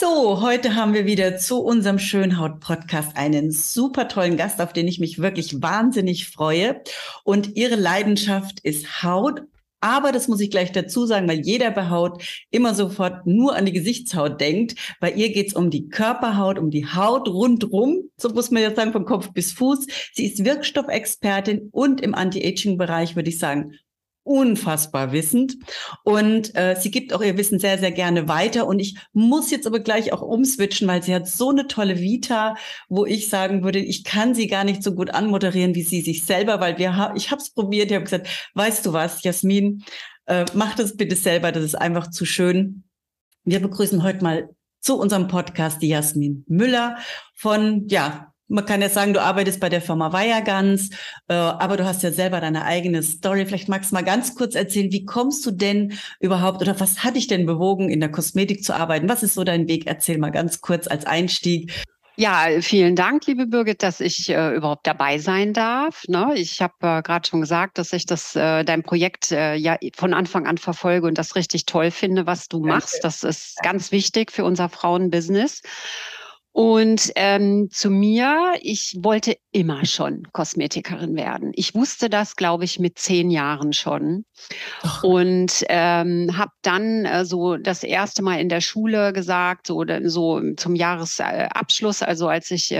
So, heute haben wir wieder zu unserem Schönhaut-Podcast einen super tollen Gast, auf den ich mich wirklich wahnsinnig freue. Und ihre Leidenschaft ist Haut. Aber das muss ich gleich dazu sagen, weil jeder bei Haut immer sofort nur an die Gesichtshaut denkt. Bei ihr geht's um die Körperhaut, um die Haut rundrum, so muss man jetzt sagen, von Kopf bis Fuß. Sie ist Wirkstoffexpertin und im Anti-Aging-Bereich, würde ich sagen, unfassbar wissend. Und sie gibt auch ihr Wissen sehr, sehr gerne weiter. Und ich muss jetzt aber gleich auch umswitchen, weil sie hat so eine tolle Vita, wo ich sagen würde, ich kann sie gar nicht so gut anmoderieren, wie sie sich selber, weil ich habe es probiert, ich habe gesagt, weißt du was, Jasmin, mach das bitte selber, das ist einfach zu schön. Wir begrüßen heute mal zu unserem Podcast die Jasmin Müller von, man kann ja sagen, du arbeitest bei der Firma Weyergans, aber du hast ja selber deine eigene Story. Vielleicht magst du mal ganz kurz erzählen, wie kommst du denn überhaupt oder was hat dich denn bewogen, in der Kosmetik zu arbeiten? Was ist so dein Weg? Erzähl mal ganz kurz als Einstieg. Ja, vielen Dank, liebe Birgit, dass ich überhaupt dabei sein darf. Ne? Ich habe gerade schon gesagt, dass ich dein Projekt von Anfang an verfolge und das richtig toll finde, was du machst. Das ist ganz wichtig für unser Frauenbusiness. Und zu mir, ich wollte immer schon Kosmetikerin werden. Ich wusste das, glaube ich, mit 10 Jahren schon. Ach. Und habe dann so das erste Mal in der Schule gesagt, so zum Jahresabschluss, also als ich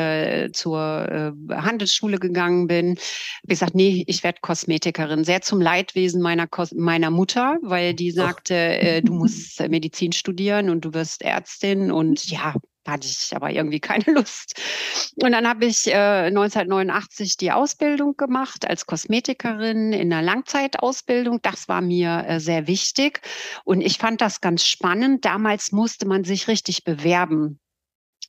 zur Handelsschule gegangen bin, habe ich gesagt, nee, ich werde Kosmetikerin. Sehr zum Leidwesen meiner Mutter, weil die sagte, du musst Medizin studieren und du wirst Ärztin und ja, hatte ich aber irgendwie keine Lust. Und dann habe ich 1989 die Ausbildung gemacht als Kosmetikerin in einer Langzeitausbildung. Das war mir sehr wichtig und ich fand das ganz spannend. Damals musste man sich richtig bewerben.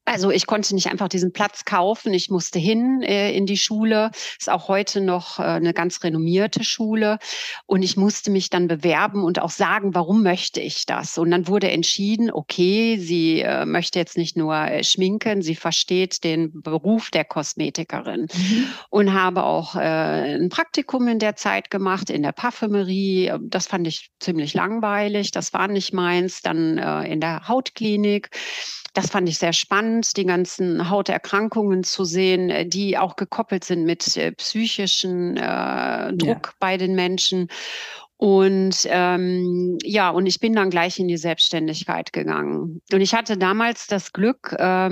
Also ich konnte nicht einfach diesen Platz kaufen, ich musste hin in die Schule, ist auch heute noch eine ganz renommierte Schule und ich musste mich dann bewerben und auch sagen, warum möchte ich das? Und dann wurde entschieden, okay, sie möchte jetzt nicht nur schminken, sie versteht den Beruf der Kosmetikerin. Mhm. Und habe auch ein Praktikum in der Zeit gemacht in der Parfümerie, das fand ich ziemlich langweilig, das war nicht meins, dann in der Hautklinik. Das fand ich sehr spannend, die ganzen Hauterkrankungen zu sehen, die auch gekoppelt sind mit psychischen Druck bei den Menschen. Und und ich bin dann gleich in die Selbstständigkeit gegangen. Und ich hatte damals das Glück, dass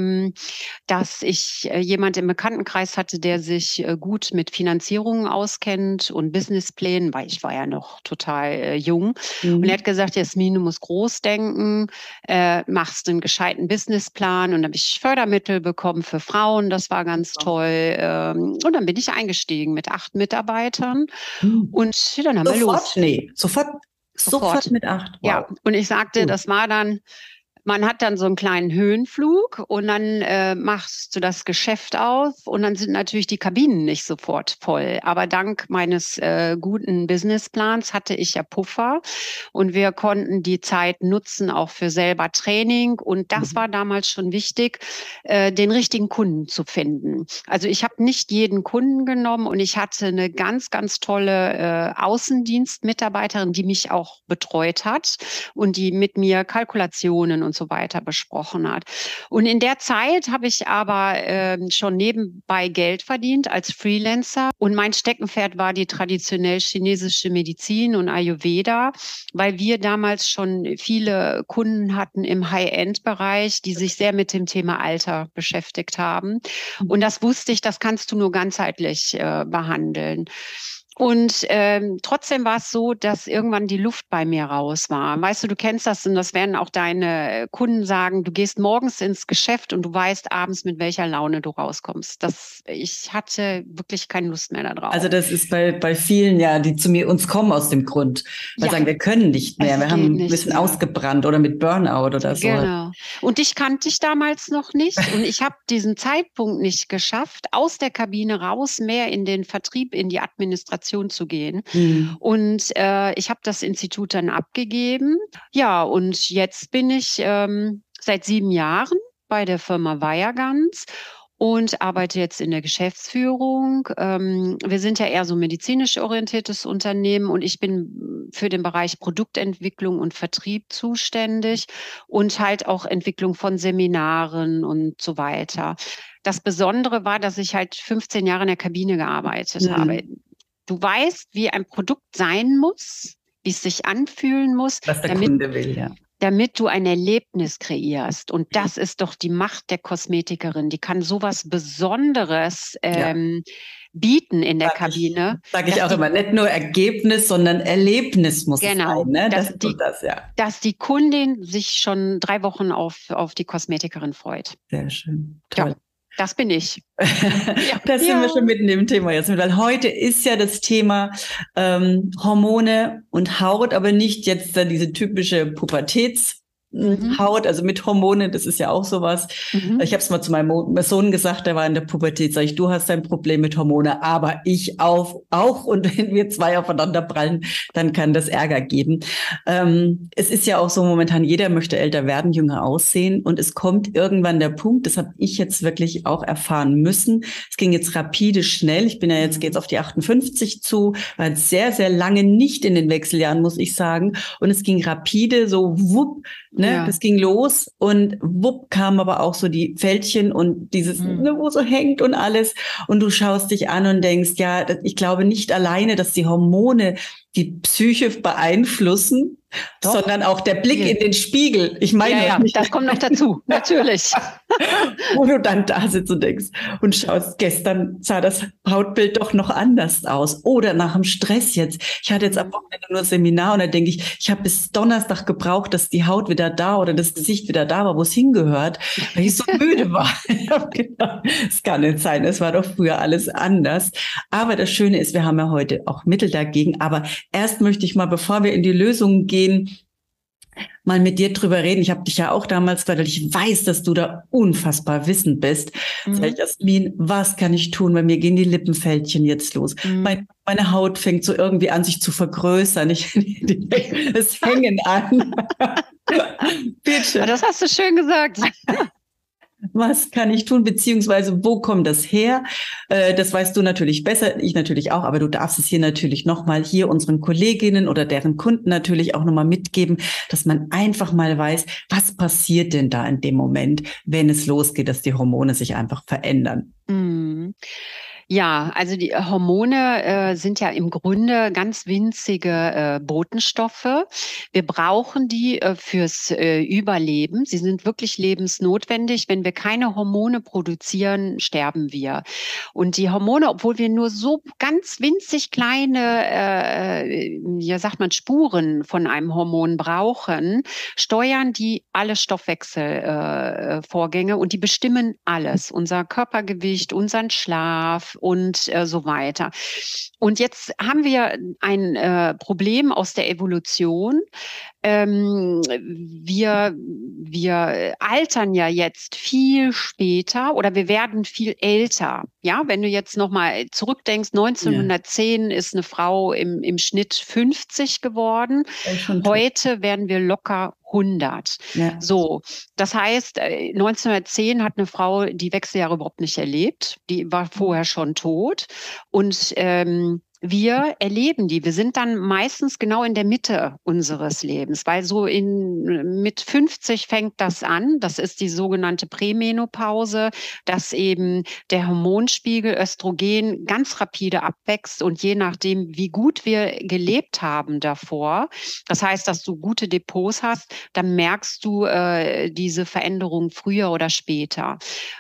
ich jemand im Bekanntenkreis hatte, der sich gut mit Finanzierungen auskennt und Businessplänen, weil ich war ja noch total jung. Mhm. Und er hat gesagt, Jasmin, du musst groß denken, machst einen gescheiten Businessplan. Und dann habe ich Fördermittel bekommen für Frauen, das war ganz toll. Und dann bin ich eingestiegen mit 8 Mitarbeitern. Mhm. Und dann haben wir los. Sofort mit 8. Wow. Ja, und ich sagte, das war dann, man hat dann so einen kleinen Höhenflug und dann machst du das Geschäft auf und dann sind natürlich die Kabinen nicht sofort voll. Aber dank meines guten Businessplans hatte ich ja Puffer und wir konnten die Zeit nutzen auch für selber Training und das war damals schon wichtig, den richtigen Kunden zu finden. Also ich habe nicht jeden Kunden genommen und ich hatte eine ganz, ganz tolle Außendienstmitarbeiterin, die mich auch betreut hat und die mit mir Kalkulationen und so weiter besprochen hat. Und in der Zeit habe ich aber schon nebenbei Geld verdient als Freelancer. Und mein Steckenpferd war die traditionell chinesische Medizin und Ayurveda, weil wir damals schon viele Kunden hatten im High-End-Bereich, die sich sehr mit dem Thema Alter beschäftigt haben. Und das wusste ich, das kannst du nur ganzheitlich behandeln. Und trotzdem war es so, dass irgendwann die Luft bei mir raus war. Weißt du, du kennst das und das werden auch deine Kunden sagen, du gehst morgens ins Geschäft und du weißt abends, mit welcher Laune du rauskommst. Ich hatte wirklich keine Lust mehr darauf. Also das ist bei vielen, ja, die zu mir uns kommen aus dem Grund. Weil sagen, wir können nicht mehr, wir haben ein bisschen ausgebrannt oder mit Burnout oder so. Genau. Und dich kannte ich damals noch nicht und ich habe diesen Zeitpunkt nicht geschafft, aus der Kabine raus, mehr in den Vertrieb, in die Administration zu gehen. Und ich habe das Institut dann abgegeben. Ja, und jetzt bin ich seit 7 Jahren bei der Firma Weyergans und arbeite jetzt in der Geschäftsführung. Wir sind ja eher so medizinisch orientiertes Unternehmen und ich bin für den Bereich Produktentwicklung und Vertrieb zuständig und halt auch Entwicklung von Seminaren und so weiter. Das Besondere war, dass ich halt 15 Jahre in der Kabine gearbeitet habe. Du weißt, wie ein Produkt sein muss, wie es sich anfühlen muss, was der Kunde will, ja. Damit du ein Erlebnis kreierst. Und das ist doch die Macht der Kosmetikerin. Die kann sowas Besonderes bieten in der Kabine. Sage ich auch immer, nicht nur Ergebnis, sondern Erlebnis muss es sein. Ne? Dass die Kundin sich schon 3 Wochen auf die Kosmetikerin freut. Sehr schön, toll. Ja. Das bin ich. Da sind wir schon mitten im Thema jetzt. Weil heute ist ja das Thema Hormone und Haut, aber nicht jetzt diese typische Pubertätshaut, also mit Hormonen, das ist ja auch sowas. Ich habe es mal zu meinem Sohn gesagt, der war in der Pubertät, sage ich, du hast ein Problem mit Hormone, aber ich auch. Und wenn wir 2 aufeinander prallen, dann kann das Ärger geben. Es ist ja auch so momentan, jeder möchte älter werden, jünger aussehen. Und es kommt irgendwann der Punkt, das habe ich jetzt wirklich auch erfahren müssen. Es ging jetzt rapide schnell. Ich bin ja jetzt, geht's auf die 58 zu, war sehr, sehr lange nicht in den Wechseljahren, muss ich sagen. Und es ging rapide, so wupp, ne? Ja. Das ging los und wupp kamen aber auch so die Fältchen und dieses, wo so hängt und alles. Und du schaust dich an und denkst, ja, ich glaube nicht alleine, dass die Hormone die Psyche beeinflussen, sondern auch der Blick in den Spiegel. Ich meine, das kommt noch dazu, natürlich. Wo du dann da sitzt und denkst und schaust, gestern sah das Hautbild doch noch anders aus. Oder nach dem Stress jetzt. Ich hatte jetzt am Wochenende nur Seminar und da denke ich, ich habe bis Donnerstag gebraucht, dass die Haut wieder da oder das Gesicht wieder da war, wo es hingehört, weil ich so müde war. Ich habe gedacht, es kann nicht sein, es war doch früher alles anders. Aber das Schöne ist, wir haben ja heute auch Mittel dagegen. Aber erst möchte ich mal, bevor wir in die Lösungen gehen, mal mit dir drüber reden. Ich habe dich ja auch damals gefragt, weil ich weiß, dass du da unfassbar wissend bist. Sag ich, Jasmin, was kann ich tun? Bei mir gehen die Lippenfältchen jetzt los. Meine Haut fängt so irgendwie an, sich zu vergrößern. Es hängen an. Bitte. Das hast du schön gesagt. Was kann ich tun, beziehungsweise wo kommt das her? Das weißt du natürlich besser, ich natürlich auch, aber du darfst es hier natürlich nochmal hier unseren Kolleginnen oder deren Kunden natürlich auch nochmal mitgeben, dass man einfach mal weiß, was passiert denn da in dem Moment, wenn es losgeht, dass die Hormone sich einfach verändern. Ja, also die Hormone sind ja im Grunde ganz winzige Botenstoffe. Wir brauchen die fürs Überleben. Sie sind wirklich lebensnotwendig. Wenn wir keine Hormone produzieren, sterben wir. Und die Hormone, obwohl wir nur so ganz winzig kleine, Spuren von einem Hormon brauchen, steuern die alle Stoffwechselvorgänge und die bestimmen alles. Unser Körpergewicht, unseren Schlaf, und so weiter. Und jetzt haben wir ein Problem aus der Evolution. Wir altern ja jetzt viel später oder wir werden viel älter. Ja, wenn du jetzt nochmal zurückdenkst, 1910 ist eine Frau im Schnitt 50 geworden. Heute werden wir locker 100. Ja. So, das heißt, 1910 hat eine Frau die Wechseljahre überhaupt nicht erlebt. Die war vorher schon tot. Und wir erleben die. Wir sind dann meistens genau in der Mitte unseres Lebens, weil so mit 50 fängt das an. Das ist die sogenannte Prämenopause, dass eben der Hormonspiegel Östrogen ganz rapide abwächst und je nachdem, wie gut wir gelebt haben davor, das heißt, dass du gute Depots hast, dann merkst du diese Veränderung früher oder später.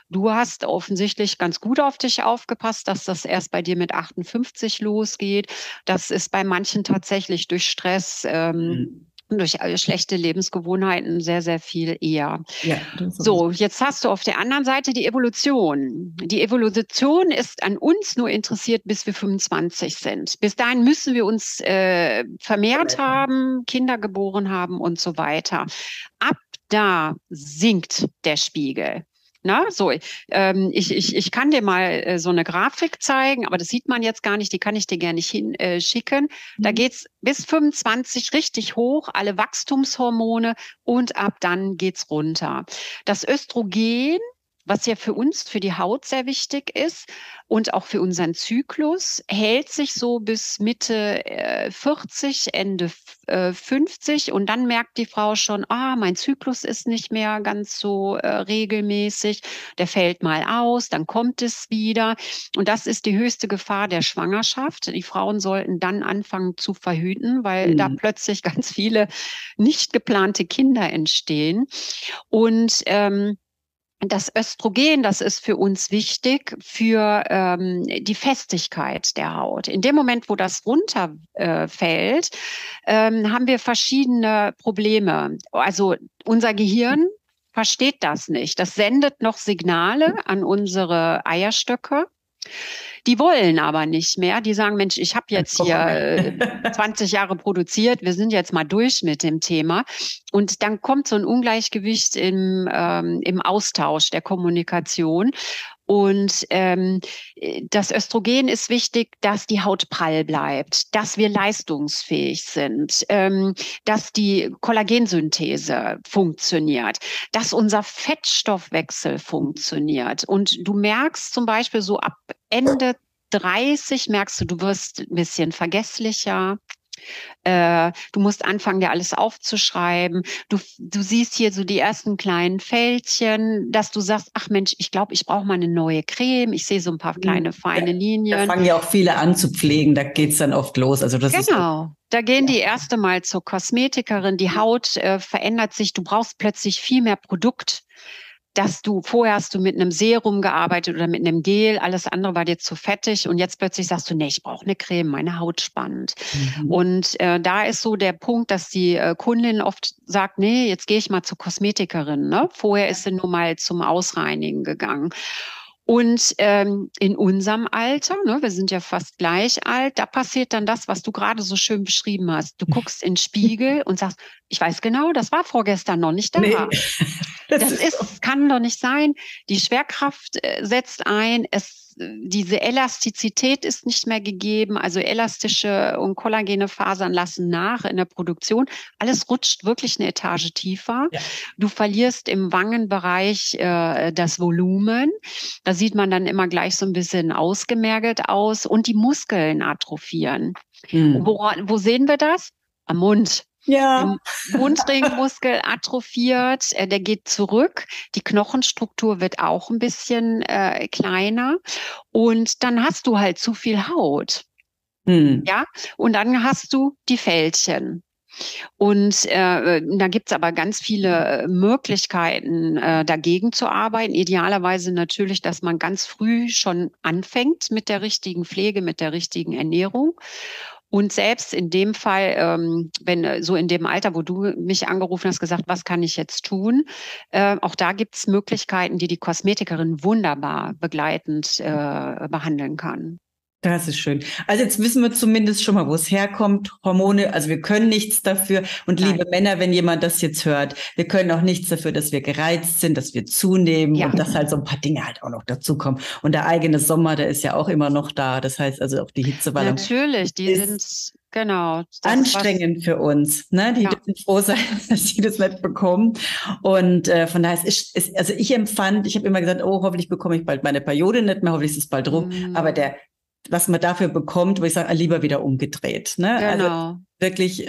Du hast offensichtlich ganz gut auf dich aufgepasst, dass das erst bei dir mit 58 los losgeht. Das ist bei manchen tatsächlich durch Stress, durch schlechte Lebensgewohnheiten sehr, sehr viel eher. Ja, so, jetzt hast du auf der anderen Seite die Evolution. Die Evolution ist an uns nur interessiert, bis wir 25 sind. Bis dahin müssen wir uns vermehrt haben, Kinder geboren haben und so weiter. Ab da sinkt der Spiegel. Na, so, ich kann dir mal so eine Grafik zeigen, aber das sieht man jetzt gar nicht, die kann ich dir gerne schicken. Da geht's bis 25 richtig hoch, alle Wachstumshormone, und ab dann geht's runter. Das Östrogen, was ja für uns, für die Haut sehr wichtig ist und auch für unseren Zyklus, hält sich so bis Mitte 40, Ende 50, und dann merkt die Frau schon, mein Zyklus ist nicht mehr ganz so regelmäßig, der fällt mal aus, dann kommt es wieder, und das ist die höchste Gefahr der Schwangerschaft. Die Frauen sollten dann anfangen zu verhüten, weil da plötzlich ganz viele nicht geplante Kinder entstehen. Und das Östrogen, das ist für uns wichtig für die Festigkeit der Haut. In dem Moment, wo das runterfällt, haben wir verschiedene Probleme. Also unser Gehirn versteht das nicht. Das sendet noch Signale an unsere Eierstöcke. Die wollen aber nicht mehr. Die sagen, Mensch, ich habe jetzt hier 20 Jahre produziert. Wir sind jetzt mal durch mit dem Thema. Und dann kommt so ein Ungleichgewicht im Austausch der Kommunikation. Und das Östrogen ist wichtig, dass die Haut prall bleibt, dass wir leistungsfähig sind, dass die Kollagensynthese funktioniert, dass unser Fettstoffwechsel funktioniert. Und du merkst zum Beispiel so ab Ende 30, merkst du wirst ein bisschen vergesslicher. Du musst anfangen, dir alles aufzuschreiben. Du siehst hier so die ersten kleinen Fältchen, dass du sagst, ach Mensch, ich glaube, ich brauche mal eine neue Creme. Ich sehe so ein paar kleine feine Linien. Da fangen ja auch viele an zu pflegen, da geht es dann oft los. Also das ist da gehen die erste Mal zur Kosmetikerin, die Haut verändert sich, du brauchst plötzlich viel mehr Produkt. Vorher hast du mit einem Serum gearbeitet oder mit einem Gel, alles andere war dir zu fettig, und jetzt plötzlich sagst du, nee, ich brauche eine Creme, meine Haut spannt. Und da ist so der Punkt, dass die Kundin oft sagt, nee, jetzt gehe ich mal zur Kosmetikerin, ne? Vorher ist sie nur mal zum Ausreinigen gegangen. Und in unserem Alter, ne, wir sind ja fast gleich alt, da passiert dann das, was du gerade so schön beschrieben hast. Du guckst in den Spiegel und sagst, ich weiß genau, das war vorgestern noch nicht da. Nee, das kann doch nicht sein. Die Schwerkraft setzt ein, diese Elastizität ist nicht mehr gegeben, also elastische und kollagene Fasern lassen nach in der Produktion. Alles rutscht wirklich eine Etage tiefer. Ja. Du verlierst im Wangenbereich das Volumen. Da sieht man dann immer gleich so ein bisschen ausgemergelt aus, und die Muskeln atrophieren. Wo sehen wir das? Am Mund. Ja. Der Mundringmuskel atrophiert, der geht zurück, die Knochenstruktur wird auch ein bisschen kleiner, und dann hast du halt zu viel Haut. Ja, und dann hast du die Fältchen. Und da gibt's aber ganz viele Möglichkeiten, dagegen zu arbeiten. Idealerweise natürlich, dass man ganz früh schon anfängt mit der richtigen Pflege, mit der richtigen Ernährung. Und selbst in dem Fall, wenn so in dem Alter, wo du mich angerufen hast, gesagt, was kann ich jetzt tun? Auch da gibt's Möglichkeiten, die Kosmetikerin wunderbar begleitend behandeln kann. Das ist schön. Also jetzt wissen wir zumindest schon mal, wo es herkommt. Hormone, also wir können nichts dafür. Und liebe Männer, wenn jemand das jetzt hört, wir können auch nichts dafür, dass wir gereizt sind, dass wir zunehmen und dass halt so ein paar Dinge halt auch noch dazukommen. Und der eigene Sommer, der ist ja auch immer noch da. Das heißt also auch die Hitzewallung. Natürlich, die sind... Genau. Anstrengend für uns, ne? Die dürfen froh sein, dass sie das nicht bekommen. Und von daher ist, also ich habe immer gesagt, hoffentlich bekomme ich bald meine Periode nicht mehr, hoffentlich ist es bald rum. Aber was man dafür bekommt, wo ich sage, lieber wieder umgedreht. Ne? Genau. Also wirklich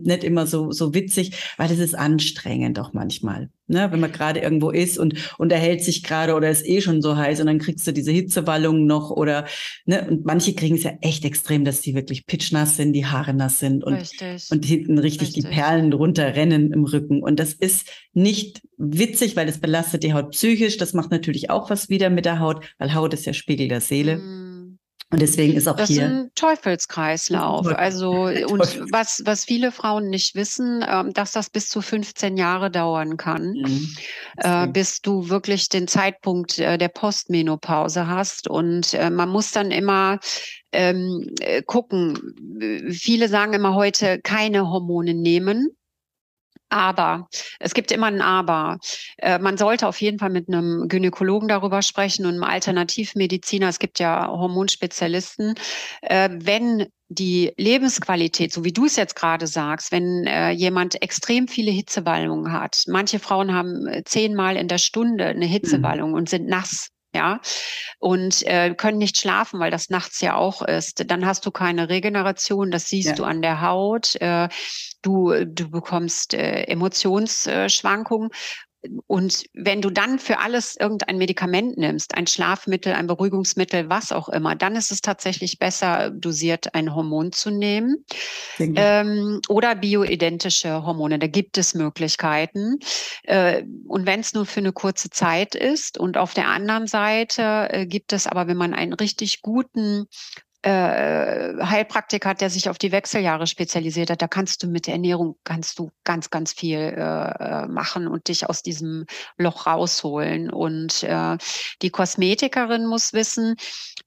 nicht immer so witzig, weil das ist anstrengend auch manchmal. Ne? Wenn man gerade irgendwo ist und erhält sich gerade oder ist schon so heiß, und dann kriegst du diese Hitzewallung noch oder, ne? Und manche kriegen es ja echt extrem, dass die wirklich pitschnass sind, die Haare nass sind und hinten richtig die Perlen runterrennen im Rücken. Und das ist nicht witzig, weil das belastet die Haut psychisch. Das macht natürlich auch was wieder mit der Haut, weil Haut ist ja Spiegel der Seele. Und deswegen ist auch das hier... Das ist ein Teufelskreislauf. Also, und was viele Frauen nicht wissen, dass das bis zu 15 Jahre dauern kann, bis du wirklich den Zeitpunkt der Postmenopause hast. Und man muss dann immer gucken. Viele sagen immer heute, keine Hormone nehmen. Aber, es gibt immer ein Aber. Man sollte auf jeden Fall mit einem Gynäkologen darüber sprechen und einem Alternativmediziner. Es gibt ja Hormonspezialisten. Wenn die Lebensqualität, so wie du es jetzt gerade sagst, wenn jemand extrem viele Hitzewallungen hat, manche Frauen haben 10-mal in der Stunde eine Hitzewallung und sind nass. Ja, und können nicht schlafen, weil das nachts ja auch ist. Dann hast du keine Regeneration, das siehst du an der Haut. Du bekommst Emotionsschwankungen. Und wenn du dann für alles irgendein Medikament nimmst, ein Schlafmittel, ein Beruhigungsmittel, was auch immer, dann ist es tatsächlich besser, dosiert ein Hormon zu nehmen oder bioidentische Hormone. Da gibt es Möglichkeiten. Und wenn es nur für eine kurze Zeit ist, und auf der anderen Seite gibt es aber, wenn man einen richtig guten Heilpraktiker hat, der sich auf die Wechseljahre spezialisiert hat, da kannst du mit der Ernährung ganz, ganz viel machen und dich aus diesem Loch rausholen. Und die Kosmetikerin muss wissen,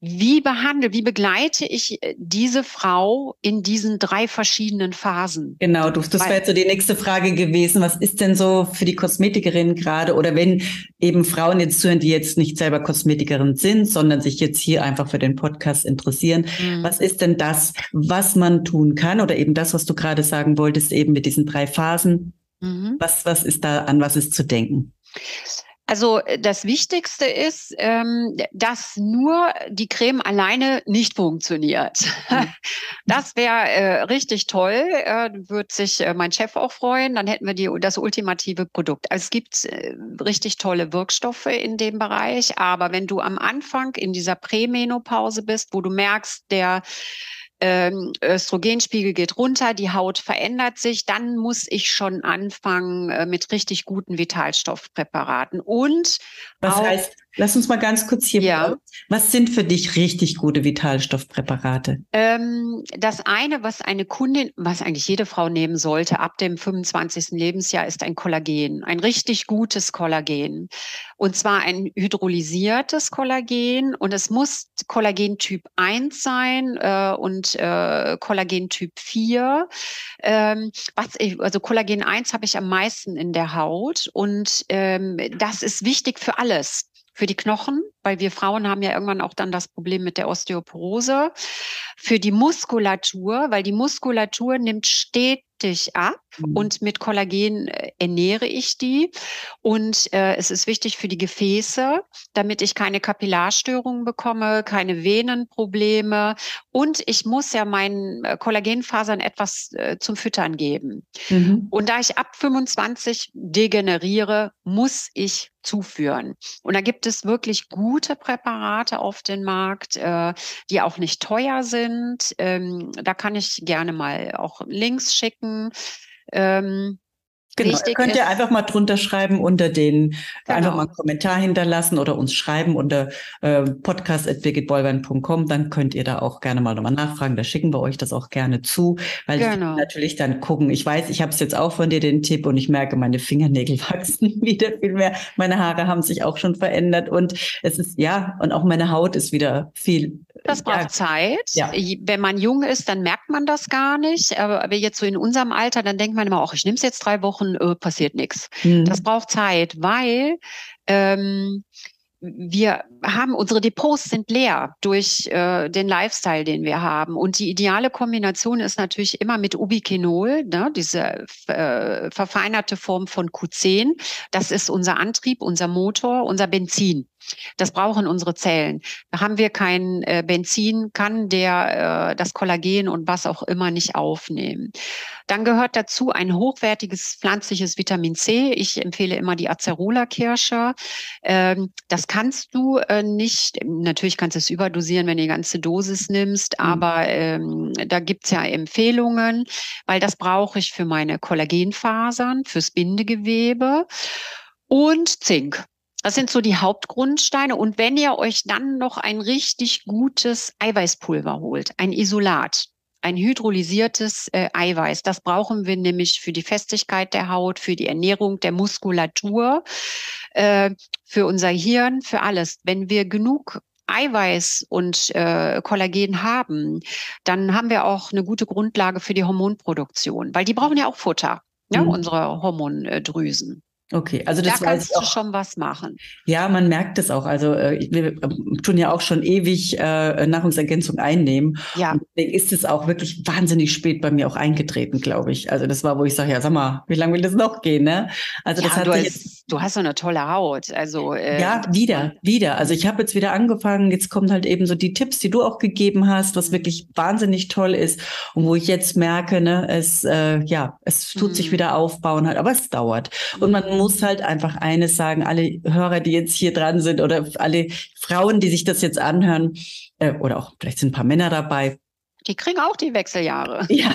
wie begleite ich diese Frau in diesen 3 verschiedenen Phasen? Genau, das wäre jetzt so die nächste Frage gewesen. Was ist denn so für die Kosmetikerin gerade, oder wenn eben Frauen jetzt zuhören, die jetzt nicht selber Kosmetikerin sind, sondern sich jetzt hier einfach für den Podcast interessieren, was ist denn das, was man tun kann? Oder eben das, was du gerade sagen wolltest, eben mit diesen 3 Phasen. Was ist da, an was ist zu denken? Also das Wichtigste ist, dass nur die Creme alleine nicht funktioniert. Das wäre richtig toll, würde sich mein Chef auch freuen, dann hätten wir das ultimative Produkt. Also es gibt richtig tolle Wirkstoffe in dem Bereich, aber wenn du am Anfang in dieser Prämenopause bist, wo du merkst, der Östrogenspiegel geht runter, die Haut verändert sich, dann muss ich schon anfangen mit richtig guten Vitalstoffpräparaten. Und was heißt, lass uns mal ganz kurz hier bleiben. Was sind für dich richtig gute Vitalstoffpräparate? Das eine, was eine Kundin, was eigentlich jede Frau nehmen sollte ab dem 25. Lebensjahr, ist ein Kollagen, ein richtig gutes Kollagen. Und zwar ein hydrolysiertes Kollagen, und es muss Kollagen Typ 1 sein und Kollagen Typ 4. Also Kollagen 1 habe ich am meisten in der Haut, und das ist wichtig für alles. Für die Knochen, weil wir Frauen haben ja irgendwann auch dann das Problem mit der Osteoporose. Für die Muskulatur, weil die Muskulatur nimmt stetig ab und mit Kollagen ernähre ich die. Und es ist wichtig für die Gefäße, damit ich keine Kapillarstörungen bekomme, keine Venenprobleme. Und ich muss ja meinen Kollagenfasern etwas zum Füttern geben. Und da ich ab 25 degeneriere, muss ich zuführen. Und da gibt es wirklich gute Präparate auf den Markt, die auch nicht teuer sind. Da kann ich gerne mal auch Links schicken. Genau, könnt ihr einfach mal drunter schreiben unter den, einfach mal einen Kommentar hinterlassen oder uns schreiben unter podcast@birgitbollwein.com, dann könnt ihr da auch gerne mal nochmal nachfragen, da schicken wir euch das auch gerne zu, weil ich natürlich dann gucken, ich weiß, ich habe es jetzt auch von dir, den Tipp, und ich merke, meine Fingernägel wachsen wieder viel mehr, meine Haare haben sich auch schon verändert, und es ist, und auch meine Haut ist wieder viel. Das braucht Zeit. Wenn man jung ist, dann merkt man das gar nicht, aber jetzt so in unserem Alter, dann denkt man immer, ach, ich nehme es jetzt 3 Wochen, passiert nichts. Das braucht Zeit, weil wir haben, unsere Depots sind leer durch den Lifestyle, den wir haben. Und die ideale Kombination ist natürlich immer mit Ubiquinol, ne, diese verfeinerte Form von Q10. Das ist unser Antrieb, unser Motor, unser Benzin. Das brauchen unsere Zellen. Da haben wir kein Benzin, kann der das Kollagen und was auch immer nicht aufnehmen. Dann gehört dazu ein hochwertiges pflanzliches Vitamin C. Ich empfehle immer die Acerola-Kirsche. Das kannst du nicht, natürlich kannst du es überdosieren, wenn du die ganze Dosis nimmst, aber da gibt es ja Empfehlungen, weil das brauche ich für meine Kollagenfasern, fürs Bindegewebe, und Zink. Das sind so die Hauptgrundsteine. Und wenn ihr euch dann noch ein richtig gutes Eiweißpulver holt, ein Isolat, ein hydrolysiertes Eiweiß, das brauchen wir nämlich für die Festigkeit der Haut, für die Ernährung der Muskulatur, für unser Hirn, für alles. Wenn wir genug Eiweiß und Kollagen haben, dann haben wir auch eine gute Grundlage für die Hormonproduktion, weil die brauchen ja auch Futter, ja, unsere Hormondrüsen. Okay, also das weiß ich auch. Da kannst du schon was machen. Ja, man merkt es auch. Also wir tun ja auch schon ewig Nahrungsergänzung einnehmen. Ja. Und deswegen ist es auch wirklich wahnsinnig spät bei mir auch eingetreten, glaube ich. Also das war, wo ich sage, ja, sag mal, wie lange will das noch gehen, ne? Also ja, das hat du hast so eine tolle Haut. Also ja, wieder. Also ich habe jetzt wieder angefangen. Jetzt kommen halt eben so die Tipps, die du auch gegeben hast, was wirklich wahnsinnig toll ist und wo ich jetzt merke, ne, es tut sich wieder aufbauen halt, aber es dauert. Und man muss halt einfach eines sagen, alle Hörer, die jetzt hier dran sind oder alle Frauen, die sich das jetzt anhören oder auch vielleicht sind ein paar Männer dabei. Die kriegen auch die Wechseljahre. Ja,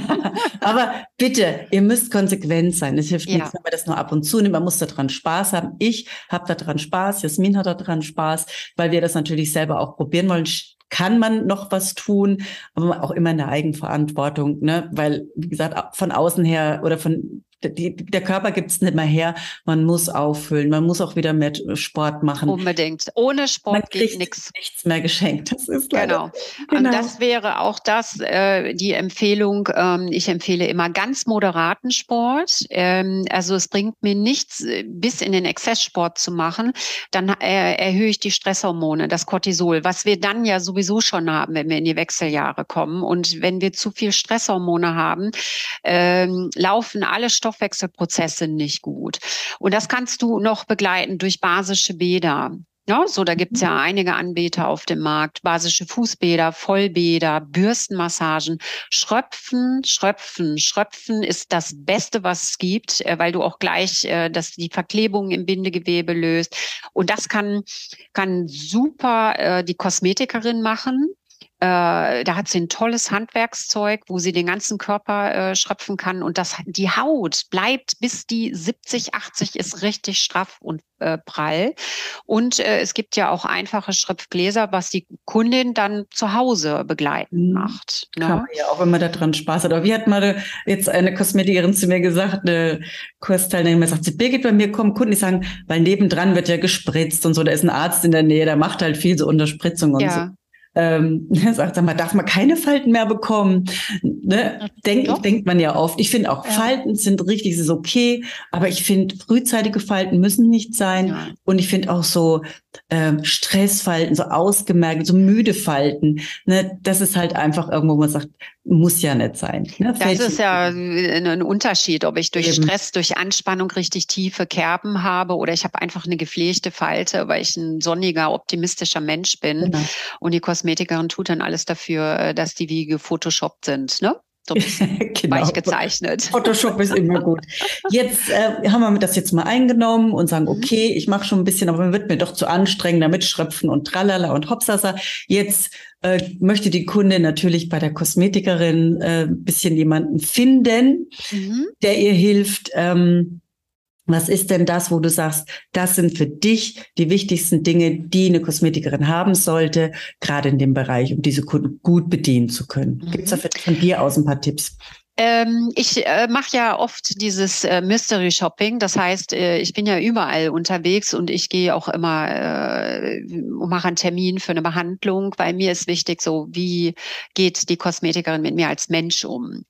aber bitte, ihr müsst konsequent sein. Es hilft nichts, wenn man das nur ab und zu nimmt. Man muss daran Spaß haben. Ich habe daran Spaß, Jasmin hat daran Spaß, weil wir das natürlich selber auch probieren wollen. Kann man noch was tun, aber auch immer in der Eigenverantwortung, ne? Weil, wie gesagt, von außen her oder von der Körper gibt es nicht mehr her. Man muss auffüllen, man muss auch wieder mehr Sport machen. Unbedingt. Ohne Sport geht nichts mehr geschenkt. Das ist leider. Genau. Und das wäre auch das, die Empfehlung. Ich empfehle immer ganz moderaten Sport. Also es bringt mir nichts, bis in den Exzesssport zu machen. Dann erhöhe ich die Stresshormone, das Cortisol, was wir dann ja sowieso schon haben, wenn wir in die Wechseljahre kommen. Und wenn wir zu viel Stresshormone haben, laufen alle Stoffwechselprozesse nicht gut. Und das kannst du noch begleiten durch basische Bäder. Ja, so, da gibt's ja einige Anbieter auf dem Markt. Basische Fußbäder, Vollbäder, Bürstenmassagen. Schröpfen. Schröpfen ist das Beste, was es gibt, weil du auch gleich die Verklebungen im Bindegewebe löst. Und das kann super die Kosmetikerin machen. Da hat sie ein tolles Handwerkszeug, wo sie den ganzen Körper schröpfen kann. Und die Haut bleibt, bis die 70, 80 ist, richtig straff und prall. Und es gibt ja auch einfache Schröpfgläser, was die Kundin dann zu Hause begleitend macht. Ne? Kann man ja auch, wenn man da dran Spaß hat. Aber wie hat mal jetzt eine Kosmetikerin zu mir gesagt, eine Kursteilnehmerin, sagt sie, Birgit, bei mir kommen Kunden, die sagen, weil nebendran wird ja gespritzt und so, da ist ein Arzt in der Nähe, der macht halt viel so Unterspritzung und so. Sagt mal, darf man keine Falten mehr bekommen? Ne? Denkt man ja oft. Ich finde auch, Falten sind richtig, es ist okay, aber ich finde, frühzeitige Falten müssen nicht sein. Ja. Und ich finde auch so Stressfalten, so ausgemerkt, so müde Falten, ne? Das ist halt einfach irgendwo, wo man sagt, muss ja nicht sein. Ne? Das ist ja ein Unterschied, ob ich durch Stress, durch Anspannung richtig tiefe Kerben habe oder ich habe einfach eine gepflegte Falte, weil ich ein sonniger, optimistischer Mensch bin. Genau. Und die Kosmetikerin tut dann alles dafür, dass die wie gefotoshoppt sind, ne? So genau. Weich gezeichnet. Photoshop ist immer gut. Jetzt haben wir das jetzt mal eingenommen und sagen, okay, ich mache schon ein bisschen, aber man wird mir doch zu anstrengend, damit Schröpfen und Tralala und Hopsasa. Jetzt möchte die Kundin natürlich bei der Kosmetikerin ein bisschen jemanden finden, der ihr hilft. Was ist denn das, wo du sagst, das sind für dich die wichtigsten Dinge, die eine Kosmetikerin haben sollte, gerade in dem Bereich, um diese Kunden gut bedienen zu können? Gibt es da von dir aus ein paar Tipps? Ich mache ja oft dieses Mystery Shopping. Das heißt, ich bin ja überall unterwegs und ich gehe auch immer mache einen Termin für eine Behandlung. Bei mir ist wichtig, so wie geht die Kosmetikerin mit mir als Mensch um?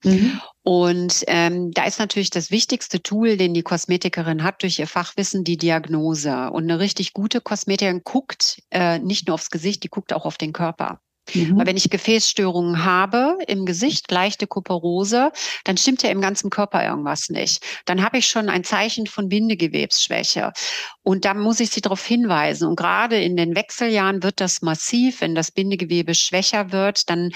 Und da ist natürlich das wichtigste Tool, den die Kosmetikerin hat durch ihr Fachwissen, die Diagnose. Und eine richtig gute Kosmetikerin guckt nicht nur aufs Gesicht, die guckt auch auf den Körper. Weil wenn ich Gefäßstörungen habe im Gesicht, leichte Koporose, dann stimmt ja im ganzen Körper irgendwas nicht. Dann habe ich schon ein Zeichen von Bindegewebsschwäche. Und da muss ich sie darauf hinweisen. Und gerade in den Wechseljahren wird das massiv. Wenn das Bindegewebe schwächer wird, dann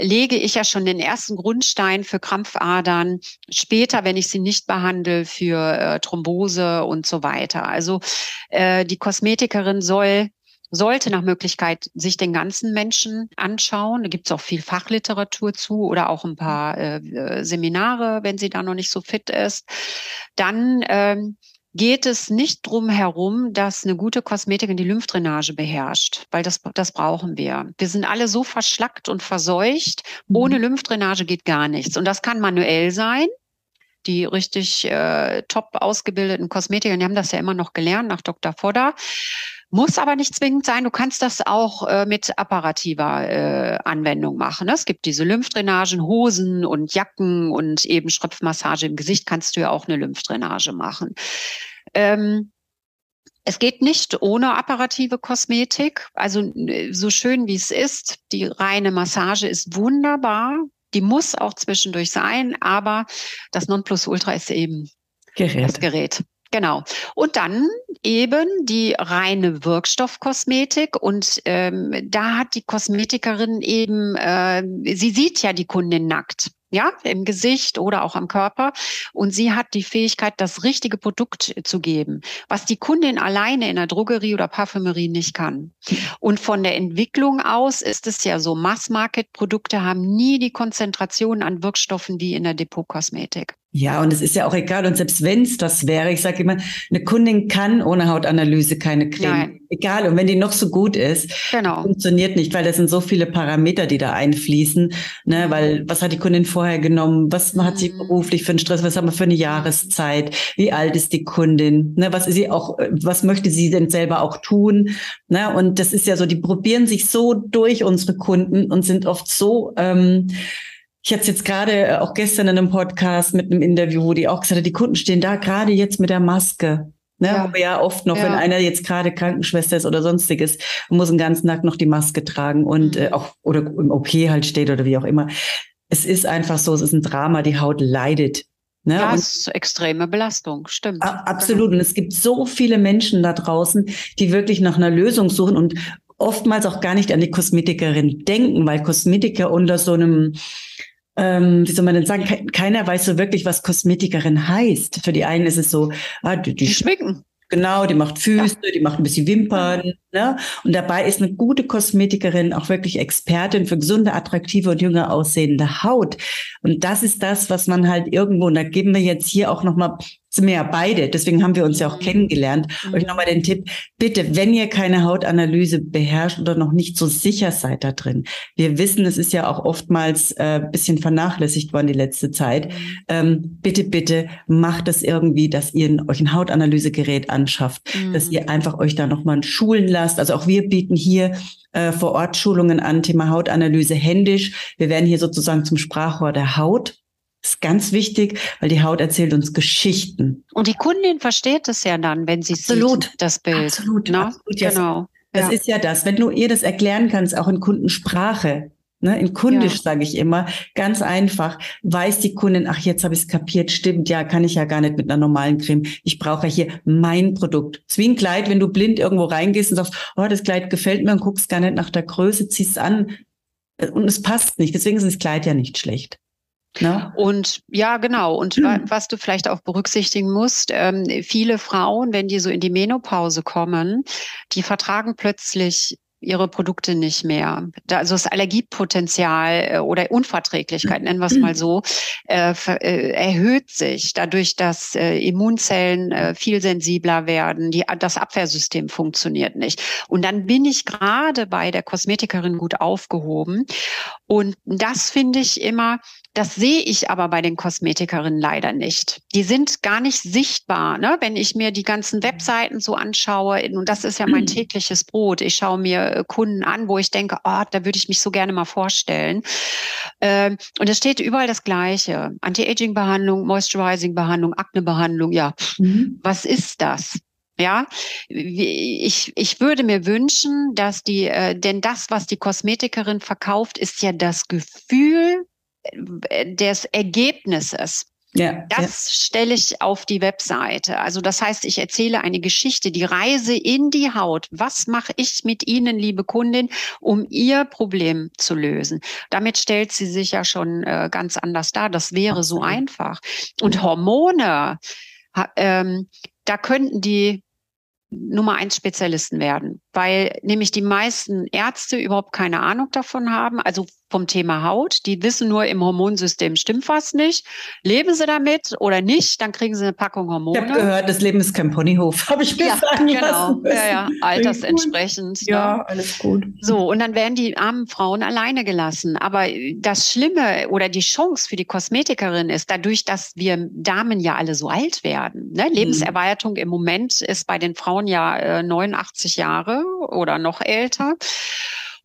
lege ich ja schon den ersten Grundstein für Krampfadern. Später, wenn ich sie nicht behandle, für Thrombose und so weiter. Also die Kosmetikerin sollte nach Möglichkeit sich den ganzen Menschen anschauen. Da gibt es auch viel Fachliteratur zu oder auch ein paar Seminare, wenn sie da noch nicht so fit ist. Dann geht es nicht drum herum, dass eine gute Kosmetik in die Lymphdrainage beherrscht, weil das brauchen wir. Wir sind alle so verschlackt und verseucht, ohne Lymphdrainage geht gar nichts. Und das kann manuell sein. Die richtig top ausgebildeten Kosmetiker, die haben das ja immer noch gelernt nach Dr. Fodder. Muss aber nicht zwingend sein. Du kannst das auch mit apparativer Anwendung machen. Es gibt diese Lymphdrainagen, Hosen und Jacken und eben Schröpfmassage im Gesicht kannst du ja auch eine Lymphdrainage machen. Es geht nicht ohne apparative Kosmetik. Also so schön wie es ist, die reine Massage ist wunderbar. Die muss auch zwischendurch sein, aber das Nonplusultra ist eben das Gerät. Genau. Und dann eben die reine Wirkstoffkosmetik. Und da hat die Kosmetikerin eben, sie sieht ja die Kundin nackt, ja, im Gesicht oder auch am Körper. Und sie hat die Fähigkeit, das richtige Produkt zu geben, was die Kundin alleine in der Drogerie oder Parfümerie nicht kann. Und von der Entwicklung aus ist es ja so, Mass-Market-Produkte haben nie die Konzentration an Wirkstoffen wie in der Depotkosmetik. Ja, und es ist ja auch egal. Und selbst wenn es das wäre, ich sage immer, eine Kundin kann ohne Hautanalyse keine Creme. Nein. Egal. Und wenn die noch so gut ist, funktioniert nicht, weil das sind so viele Parameter, die da einfließen. Ne? Weil was hat die Kundin vorher genommen? Was hat sie beruflich für einen Stress? Was haben wir für eine Jahreszeit? Wie alt ist die Kundin? Ne? Was ist sie auch? Was möchte sie denn selber auch tun? Ne? Und das ist ja so, die probieren sich so durch, unsere Kunden, und sind oft so... Ich hatte es jetzt gerade auch gestern in einem Podcast mit einem Interview, wo die auch gesagt hat, die Kunden stehen da gerade jetzt mit der Maske. Ne? Ja. Aber ja, oft noch, wenn einer jetzt gerade Krankenschwester ist oder sonstiges, muss den ganzen Tag noch die Maske tragen und auch oder im OP halt steht oder wie auch immer. Es ist einfach so, es ist ein Drama, die Haut leidet. Ne? Ja, es ist extreme Belastung, stimmt. Absolut. Und es gibt so viele Menschen da draußen, die wirklich nach einer Lösung suchen und oftmals auch gar nicht an die Kosmetikerin denken, weil Kosmetiker unter so einem... wie soll man denn sagen, keiner weiß so wirklich, was Kosmetikerin heißt. Für die einen ist es so, die schminken. Genau, die macht Füße, die macht ein bisschen Wimpern. Ne? Und dabei ist eine gute Kosmetikerin auch wirklich Expertin für gesunde, attraktive und jünger aussehende Haut. Und das ist das, was man halt irgendwo, und da geben wir jetzt hier auch nochmal, sind wir ja beide, deswegen haben wir uns ja auch kennengelernt, euch nochmal den Tipp, bitte, wenn ihr keine Hautanalyse beherrscht oder noch nicht so sicher seid da drin, wir wissen, es ist ja auch oftmals ein bisschen vernachlässigt worden die letzte Zeit, bitte macht das irgendwie, dass ihr euch ein Hautanalysegerät anschafft, dass ihr einfach euch da nochmal schulen lasst, also auch wir bieten hier vor Ort Schulungen an, Thema Hautanalyse händisch, wir werden hier sozusagen zum Sprachrohr der Haut. Das ist ganz wichtig, weil die Haut erzählt uns Geschichten. Und die Kundin versteht es ja dann, wenn sie sieht, das Bild. Absolut, ne? Absolut. Genau. Das ist ja das, wenn du ihr das erklären kannst, auch in Kundensprache, ne? In Kundisch sage ich immer, ganz einfach, weiß die Kundin, ach, jetzt habe ich es kapiert, stimmt, ja, kann ich ja gar nicht mit einer normalen Creme. Ich brauche ja hier mein Produkt. Es ist wie ein Kleid, wenn du blind irgendwo reingehst und sagst, oh, das Kleid gefällt mir und guckst gar nicht nach der Größe, ziehst es an und es passt nicht. Deswegen ist das Kleid ja nicht schlecht. Na? Und ja, genau. Und was du vielleicht auch berücksichtigen musst, viele Frauen, wenn die so in die Menopause kommen, die vertragen plötzlich ihre Produkte nicht mehr. Also das Allergiepotenzial oder Unverträglichkeit, nennen wir es mal so, erhöht sich dadurch, dass Immunzellen viel sensibler werden, das Abwehrsystem funktioniert nicht. Und dann bin ich gerade bei der Kosmetikerin gut aufgehoben. Und das finde ich immer, das sehe ich aber bei den Kosmetikerinnen leider nicht. Die sind gar nicht sichtbar, ne? Wenn ich mir die ganzen Webseiten so anschaue, und das ist ja mein tägliches Brot, ich schaue mir Kunden an, wo ich denke, oh, da würde ich mich so gerne mal vorstellen. Und es steht überall das Gleiche. Anti-Aging-Behandlung, Moisturizing-Behandlung, Akne-Behandlung, ja. Was ist das? Ja, ich würde mir wünschen, dass denn das, was die Kosmetikerin verkauft, ist ja das Gefühl des Ergebnisses. Ja, das stelle ich auf die Webseite. Also das heißt, ich erzähle eine Geschichte, die Reise in die Haut. Was mache ich mit Ihnen, liebe Kundin, um Ihr Problem zu lösen? Damit stellt sie sich ja schon ganz anders dar. Das wäre so einfach. Und Hormone, da könnten die Nummer 1 Spezialisten werden. weil nämlich die meisten Ärzte überhaupt keine Ahnung davon haben, also vom Thema Haut. Die wissen nur, im Hormonsystem stimmt was nicht. Leben Sie damit oder nicht, dann kriegen Sie eine Packung Hormone. Ich habe gehört, das Leben ist kein Ponyhof, habe ich mir sagen lassen. Genau, ja, altersentsprechend. Ja, alles gut. So, und dann werden die armen Frauen alleine gelassen. Aber das Schlimme oder die Chance für die Kosmetikerin ist, dadurch, dass wir Damen ja alle so alt werden, ne? Lebenserwartung im Moment ist bei den Frauen ja 89 Jahre oder noch älter.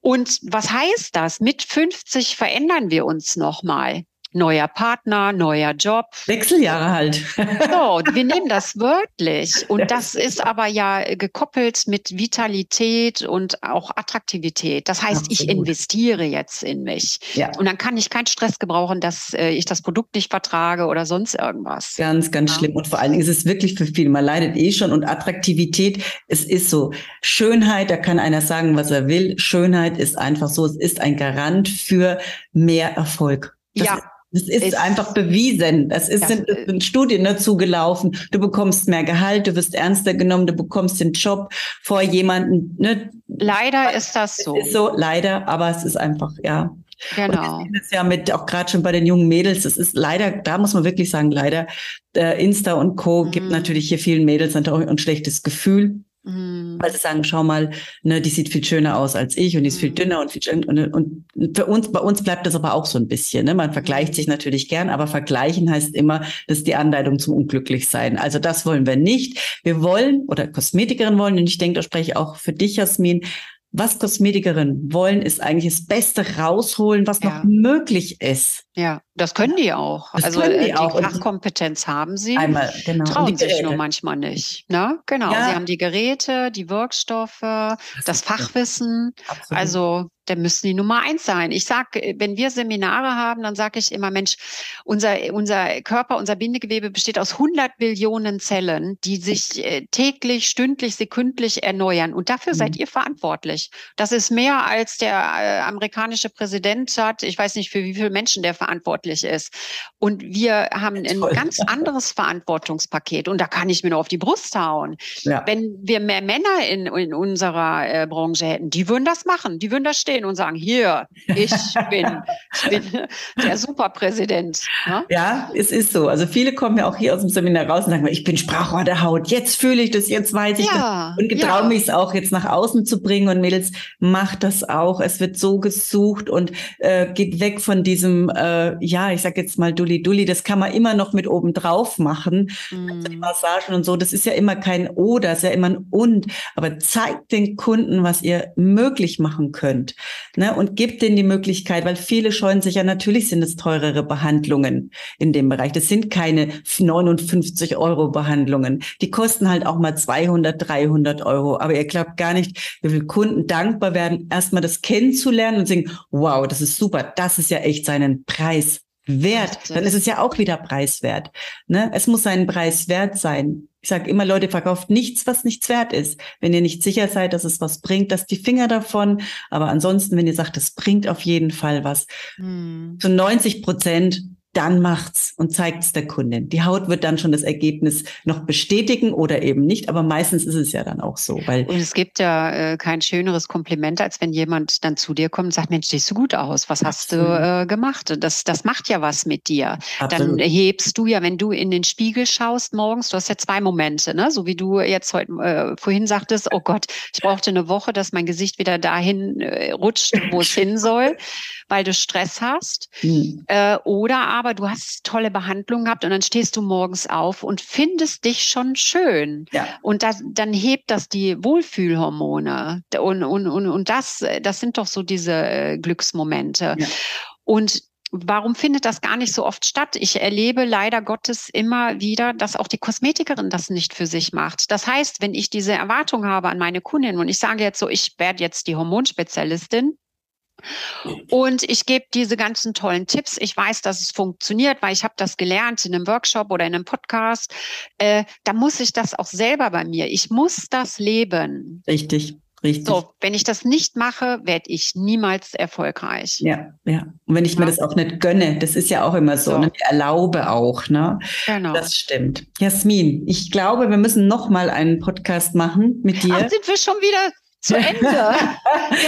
Und was heißt das? Mit 50 verändern wir uns nochmal. Neuer Partner, neuer Job. Wechseljahre halt. So, wir nehmen das wörtlich. Und das ist aber ja gekoppelt mit Vitalität und auch Attraktivität. Das heißt, absolut. Ich investiere jetzt in mich. Ja. Und dann kann ich keinen Stress gebrauchen, dass ich das Produkt nicht vertrage oder sonst irgendwas. Ganz, ganz schlimm. Und vor allen Dingen ist es wirklich für viele. Man leidet schon. Und Attraktivität, es ist so. Schönheit, da kann einer sagen, was er will. Schönheit ist einfach so. Es ist ein Garant für mehr Erfolg. Das ist einfach bewiesen. Das sind Studien dazu gelaufen. Du bekommst mehr Gehalt, du wirst ernster genommen, du bekommst den Job vor jemanden. Ne? Leider ist das so. Ist so, leider, aber es ist einfach, ja. Genau. Und wir sehen das ja mit, auch gerade schon bei den jungen Mädels, das ist leider, da muss man wirklich sagen, leider, Insta und Co. gibt natürlich hier vielen Mädels natürlich ein schlechtes Gefühl. Weil sie sagen, schau mal, ne, die sieht viel schöner aus als ich und die ist viel dünner und viel schöner. Und für uns, bei uns bleibt das aber auch so ein bisschen. Ne? Man vergleicht sich natürlich gern, aber vergleichen heißt immer, das ist die Anleitung zum Unglücklichsein. Also das wollen wir nicht. Wir wollen, oder Kosmetikerinnen wollen, und ich denke, da spreche ich auch für dich, Jasmin, was Kosmetikerinnen wollen, ist eigentlich das Beste rausholen, was noch möglich ist. Ja, das können die auch. Die Fachkompetenz haben sie. Einmal, genau. Trauen sich nur manchmal nicht. Ne? Genau, ja. Sie haben die Geräte, die Wirkstoffe, das Fachwissen. Absolut. Also da müssen die Nummer 1 sein. Ich sage, wenn wir Seminare haben, dann sage ich immer, Mensch, unser Körper, unser Bindegewebe besteht aus 100 Billionen Zellen, die sich täglich, stündlich, sekündlich erneuern. Und dafür seid ihr verantwortlich. Das ist mehr, als der amerikanische Präsident hat. Ich weiß nicht, für wie viele Menschen der verantwortlich ist. Und wir haben ein ganz anderes Verantwortungspaket. Und da kann ich mir nur auf die Brust hauen. Ja. Wenn wir mehr Männer in unserer Branche hätten, die würden das machen. Die würden da stehen und sagen, hier, ich bin der Superpräsident. Ja? Ja, es ist so. Also viele kommen ja auch hier aus dem Seminar raus und sagen, ich bin Sprachrohr der Haut. Jetzt fühle ich das, jetzt weiß ich das. Und getraue mich es auch jetzt nach außen zu bringen. Und Mädels, macht das auch. Es wird so gesucht und geht weg von diesem ich sag jetzt mal Dulli, das kann man immer noch mit oben drauf machen. Also die Massagen und so, das ist ja immer kein Oder, das ist ja immer ein Und. Aber zeigt den Kunden, was ihr möglich machen könnt. Ne? Und gebt denen die Möglichkeit, weil viele scheuen sich ja, natürlich sind es teurere Behandlungen in dem Bereich. Das sind keine 59 € Behandlungen. Die kosten halt auch mal 200, 300 €. Aber ihr glaubt gar nicht, wie viele Kunden dankbar werden, erstmal das kennenzulernen und sagen, wow, das ist super, das ist ja echt seinen Preis wert, dann ist es ja auch wieder preiswert. Ne? Es muss seinen Preis wert sein. Ich sage immer, Leute, verkauft nichts, was nichts wert ist. Wenn ihr nicht sicher seid, dass es was bringt, lasst die Finger davon. Aber ansonsten, wenn ihr sagt, es bringt auf jeden Fall was, zu 90%, dann macht's und zeigt's der Kundin. Die Haut wird dann schon das Ergebnis noch bestätigen oder eben nicht, aber meistens ist es ja dann auch so. Und es gibt ja kein schöneres Kompliment, als wenn jemand dann zu dir kommt und sagt, Mensch, siehst du gut aus, was hast du gemacht? Das macht ja was mit dir. Absolut. Dann hebst du ja, wenn du in den Spiegel schaust morgens, du hast ja 2 Momente, ne? So wie du jetzt heute vorhin sagtest, oh Gott, ich brauchte eine Woche, dass mein Gesicht wieder dahin rutscht, wo es hin soll, weil du Stress hast. Aber du hast tolle Behandlungen gehabt und dann stehst du morgens auf und findest dich schon schön. Ja. Und dann hebt das die Wohlfühlhormone. Und das sind doch so diese Glücksmomente. Ja. Und warum findet das gar nicht so oft statt? Ich erlebe leider Gottes immer wieder, dass auch die Kosmetikerin das nicht für sich macht. Das heißt, wenn ich diese Erwartung habe an meine Kundin und ich sage jetzt so, ich werde jetzt die Hormonspezialistin, und ich gebe diese ganzen tollen Tipps. Ich weiß, dass es funktioniert, weil ich habe das gelernt in einem Workshop oder in einem Podcast. Da muss ich das auch selber bei mir. Ich muss das leben. Richtig. Richtig. So, wenn ich das nicht mache, werde ich niemals erfolgreich. Ja. Und wenn ich mir das auch nicht gönne, das ist ja auch immer so. Ne? Ich erlaube auch. Ne? Genau. Das stimmt. Jasmin, ich glaube, wir müssen noch mal einen Podcast machen mit dir. Ach, sind wir schon wieder... zu Ende. Wir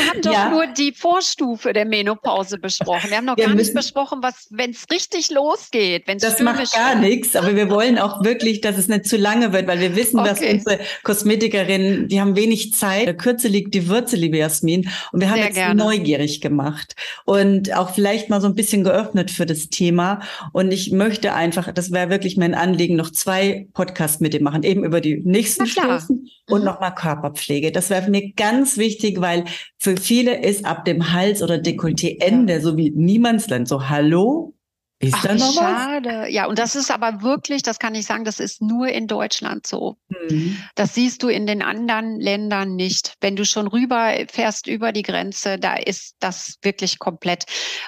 haben doch nur die Vorstufe der Menopause besprochen. Wir haben noch gar nicht besprochen, was, wenn es richtig losgeht. Wenn's das macht gar nichts, aber wir wollen auch wirklich, dass es nicht zu lange wird, weil wir wissen, dass unsere Kosmetikerinnen, die haben wenig Zeit. Kürze liegt die Würze, liebe Jasmin. Und wir haben neugierig gemacht und auch vielleicht mal so ein bisschen geöffnet für das Thema. Und ich möchte einfach, das wäre wirklich mein Anliegen, noch 2 Podcasts mit dir machen, eben über die nächsten Stufen und nochmal Körperpflege. Das wäre mir ganz wichtig, weil für viele ist ab dem Hals- oder Dekolleté-Ende so wie Niemandsland. So, hallo? Ist da noch schade. Was? Ja, und das ist aber wirklich, das kann ich sagen, das ist nur in Deutschland so. Mhm. Das siehst du in den anderen Ländern nicht. Wenn du schon rüber fährst über die Grenze, da ist das wirklich komplett.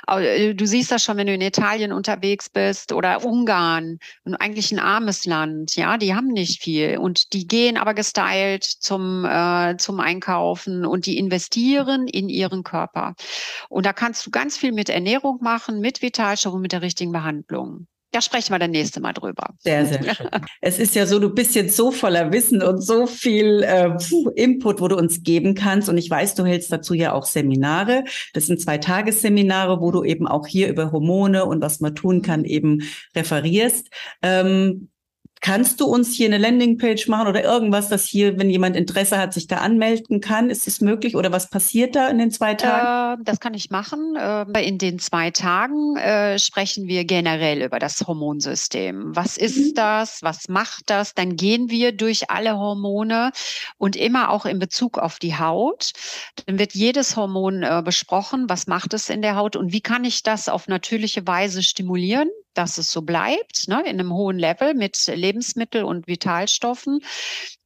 Du siehst das schon, wenn du in Italien unterwegs bist oder Ungarn, eigentlich ein armes Land. Ja, die haben nicht viel und die gehen aber gestylt zum Einkaufen und die investieren in ihren Körper. Und da kannst du ganz viel mit Ernährung machen, mit Vitalstörung, mit der richtigen Behandlung. Da sprechen wir das nächste Mal drüber. Sehr, sehr schön. Es ist ja so, du bist jetzt so voller Wissen und so viel Input, wo du uns geben kannst. Und ich weiß, du hältst dazu ja auch Seminare. Das sind 2-Tages-Seminare, wo du eben auch hier über Hormone und was man tun kann, eben referierst. Kannst du uns hier eine Landingpage machen oder irgendwas, dass hier, wenn jemand Interesse hat, sich da anmelden kann? Ist es möglich oder was passiert da in den 2 Tagen? Das kann ich machen. In den 2 Tagen sprechen wir generell über das Hormonsystem. Was ist das? Was macht das? Dann gehen wir durch alle Hormone und immer auch in Bezug auf die Haut. Dann wird jedes Hormon besprochen. Was macht es in der Haut und wie kann ich das auf natürliche Weise stimulieren, dass es so bleibt, ne, in einem hohen Level mit Lebensmitteln und Vitalstoffen.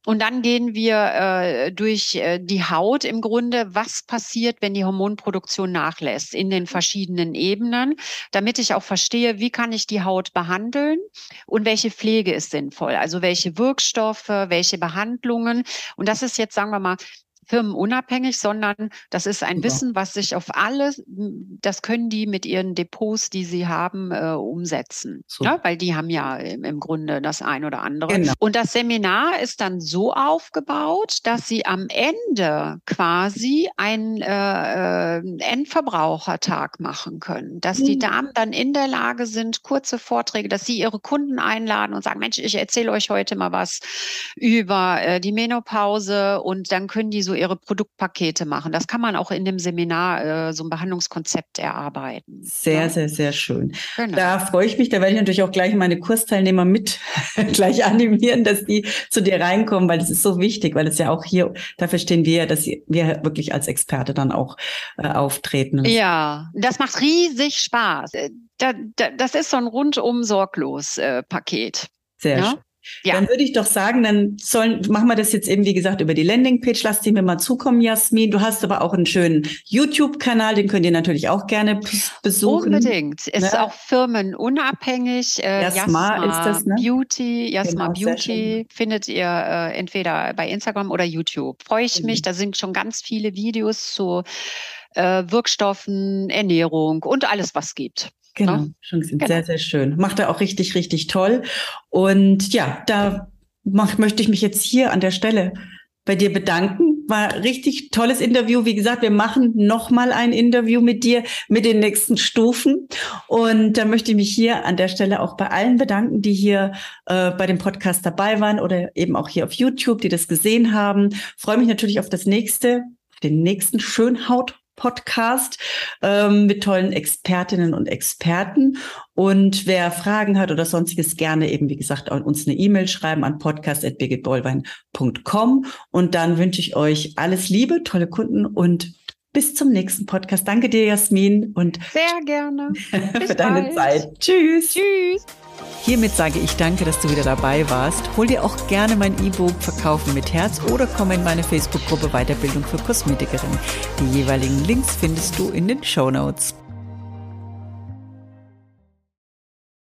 Und dann gehen wir durch die Haut im Grunde, was passiert, wenn die Hormonproduktion nachlässt in den verschiedenen Ebenen, damit ich auch verstehe, wie kann ich die Haut behandeln und welche Pflege ist sinnvoll, also welche Wirkstoffe, welche Behandlungen. Und das ist jetzt, sagen wir mal, firmenunabhängig, sondern das ist ein Wissen, was sich auf alles, das können die mit ihren Depots, die sie haben, umsetzen. So. Ja, weil die haben ja im Grunde das ein oder andere. Genau. Und das Seminar ist dann so aufgebaut, dass sie am Ende quasi einen Endverbrauchertag machen können. Dass die Damen dann in der Lage sind, kurze Vorträge, dass sie ihre Kunden einladen und sagen, Mensch, ich erzähle euch heute mal was über die Menopause und dann können die so ihre Produktpakete machen. Das kann man auch in dem Seminar so ein Behandlungskonzept erarbeiten. Sehr, sehr, sehr schön. Genau. Da freue ich mich. Da werde ich natürlich auch gleich meine Kursteilnehmer mit gleich animieren, dass die zu dir reinkommen, weil das ist so wichtig, weil es ja auch hier, dafür stehen wir ja, dass wir wirklich als Experte dann auch auftreten. Ja, das macht riesig Spaß. Das ist so ein rundum sorglos Paket. Sehr schön. Ja. Dann würde ich doch sagen, machen wir das jetzt eben, wie gesagt, über die Landingpage. Lass die mir mal zukommen, Jasmin. Du hast aber auch einen schönen YouTube-Kanal, den könnt ihr natürlich auch gerne besuchen. Unbedingt. Ne? Ist auch firmenunabhängig. Jasmar ist das, ne? Beauty. Jasmar Beauty findet ihr entweder bei Instagram oder YouTube. Freue ich mich, da sind schon ganz viele Videos zu Wirkstoffen, Ernährung und alles, was es gibt. Genau, schon sehr, sehr schön. Macht er auch richtig, richtig toll. Und ja, da möchte ich mich jetzt hier an der Stelle bei dir bedanken. War ein richtig tolles Interview. Wie gesagt, wir machen nochmal ein Interview mit dir mit den nächsten Stufen. Und da möchte ich mich hier an der Stelle auch bei allen bedanken, die hier bei dem Podcast dabei waren oder eben auch hier auf YouTube, die das gesehen haben. Freue mich natürlich auf den nächsten Schönhaut-Podcast mit tollen Expertinnen und Experten. Und wer Fragen hat oder sonstiges, gerne eben, wie gesagt, uns eine E-Mail schreiben an podcast@birgitbollwein.com. Und dann wünsche ich euch alles Liebe, tolle Kunden und bis zum nächsten Podcast. Danke dir, Jasmin. Und sehr gerne. Für deine Zeit. Tschüss. Tschüss. Hiermit sage ich danke, dass du wieder dabei warst. Hol dir auch gerne mein E-Book Verkaufen mit Herz oder komm in meine Facebook-Gruppe Weiterbildung für Kosmetikerinnen. Die jeweiligen Links findest du in den Shownotes.